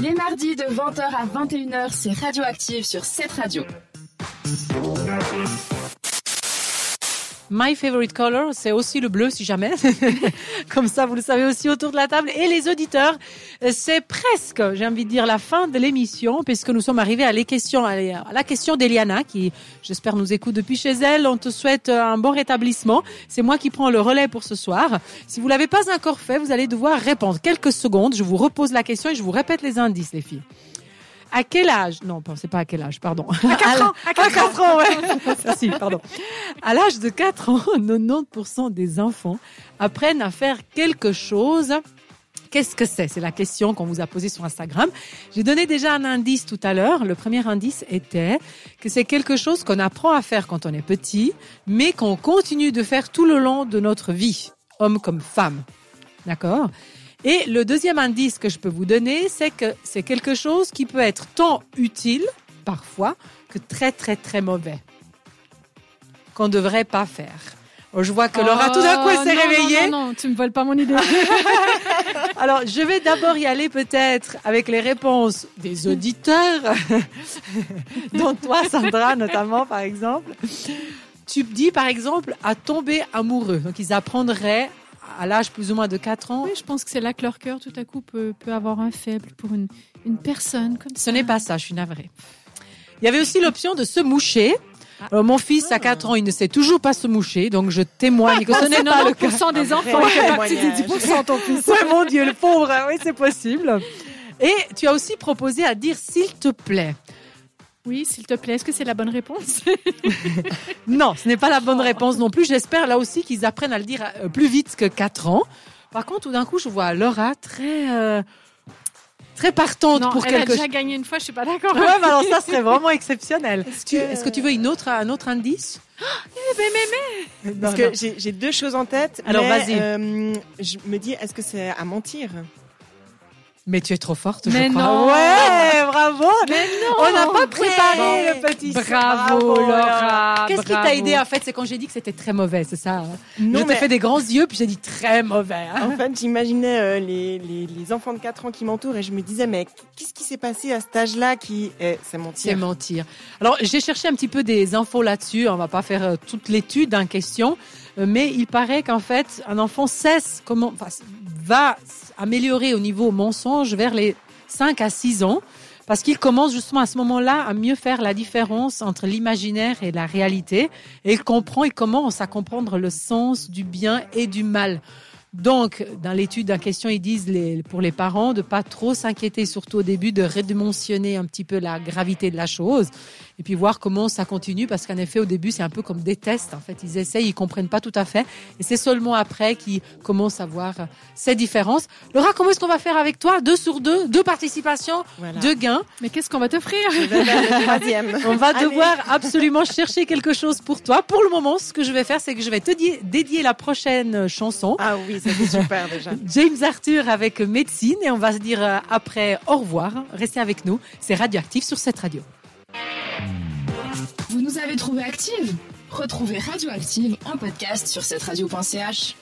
Les mardis de 20h à 21h, c'est Radioactive sur cette radio. My favorite color, c'est aussi le bleu si jamais. Comme ça, vous le savez aussi autour de la table. Et les auditeurs, c'est presque, j'ai envie de dire, la fin de l'émission, puisque nous sommes arrivés à les questions, à la question d'Eliana, qui, j'espère, nous écoute depuis chez elle. On te souhaite un bon rétablissement. C'est moi qui prends le relais pour ce soir. Si vous l'avez pas encore fait, vous allez devoir répondre. Quelques secondes, je vous repose la question et je vous répète les indices, les filles. À quel âge? Non, c'est pas à quel âge, pardon. À 4 ans. À 4 ans, ouais. Merci, pardon. À l'âge de 4 ans, 90% des enfants apprennent à faire quelque chose. Qu'est-ce que c'est? C'est la question qu'on vous a posée sur Instagram. J'ai donné déjà un indice tout à l'heure. Le premier indice était que c'est quelque chose qu'on apprend à faire quand on est petit, mais qu'on continue de faire tout le long de notre vie, homme comme femme. D'accord? Et le deuxième indice que je peux vous donner, c'est que c'est quelque chose qui peut être tant utile, parfois, que très, très, très mauvais, qu'on ne devrait pas faire. Alors, je vois que Laura, tout d'un coup, elle s'est réveillée. Non, tu ne me voles pas mon idée. Alors, je vais d'abord y aller peut-être avec les réponses des auditeurs, dont toi, Sandra, notamment, par exemple. Tu dis, par exemple, à tomber amoureux. Donc, ils apprendraient à l'âge plus ou moins de 4 ans. Oui, je pense que c'est là que leur cœur, tout à coup, peut avoir un faible pour une personne comme ça. Ce n'est pas ça, je suis navrée. Il y avait aussi l'option de se moucher. Alors, mon fils, à 4 ans, il ne sait toujours pas se moucher, donc je témoigne que ce n'est pas le cas. 90% des enfants, il fait partie des 10%, ton fils. Oui, mon Dieu, le pauvre, oui, c'est possible. Et tu as aussi proposé à dire « s'il te plaît ». Oui, s'il te plaît, est-ce que c'est la bonne réponse? Non, ce n'est pas la bonne réponse non plus. J'espère là aussi qu'ils apprennent à le dire plus vite que 4 ans. Par contre, tout d'un coup, je vois Laura très, très partante non, pour quelque chose. Elle a déjà gagné une fois, je ne suis pas d'accord. Oui, mais alors ça serait vraiment exceptionnel. Est-ce que tu veux un autre indice? Mais. Parce que j'ai deux choses en tête. Alors vas-y. Je me dis, est-ce que c'est à mentir? Mais tu es trop forte, je crois. Non. Ouais, bravo. Mais non. On n'a pas préparé le petit. Bravo, Laura. Qu'est-ce qui t'a aidé en fait? C'est quand j'ai dit que c'était très mauvais, c'est ça? Non, je t'ai fait des grands yeux puis j'ai dit très mauvais. Hein. En fait, j'imaginais les enfants de 4 ans qui m'entourent et je me disais mais qu'est-ce qui s'est passé à cet âge-là qui c'est mentir. C'est mentir. Alors j'ai cherché un petit peu des infos là-dessus. On va pas faire toute l'étude en question, mais il paraît qu'en fait un enfant va améliorer au niveau mensonge vers les 5 à 6 ans parce qu'il commence justement à ce moment-là à mieux faire la différence entre l'imaginaire et la réalité et il commence à comprendre le sens du bien et du mal. Donc, dans l'étude en question, ils disent pour les parents de pas trop s'inquiéter, surtout au début, de redimensionner un petit peu la gravité de la chose et puis voir comment ça continue parce qu'en effet, au début, c'est un peu comme des tests. En fait, ils essayent, ils comprennent pas tout à fait et c'est seulement après qu'ils commencent à voir ces différences. Laura, comment est-ce qu'on va faire avec toi? 2 sur 2, 2 participations, voilà. 2 gains. Mais qu'est-ce qu'on va t'offrir? Le troisième. On va devoir absolument chercher quelque chose pour toi. Pour le moment, ce que je vais faire, c'est que je vais te dédier la prochaine chanson. Ah oui. C'est super déjà. James Arthur avec Médecine et on va se dire après au revoir. Restez avec nous, c'est Radioactive sur cette radio. Vous nous avez trouvé active? Retrouvez Radioactive en podcast sur cette radio.ch.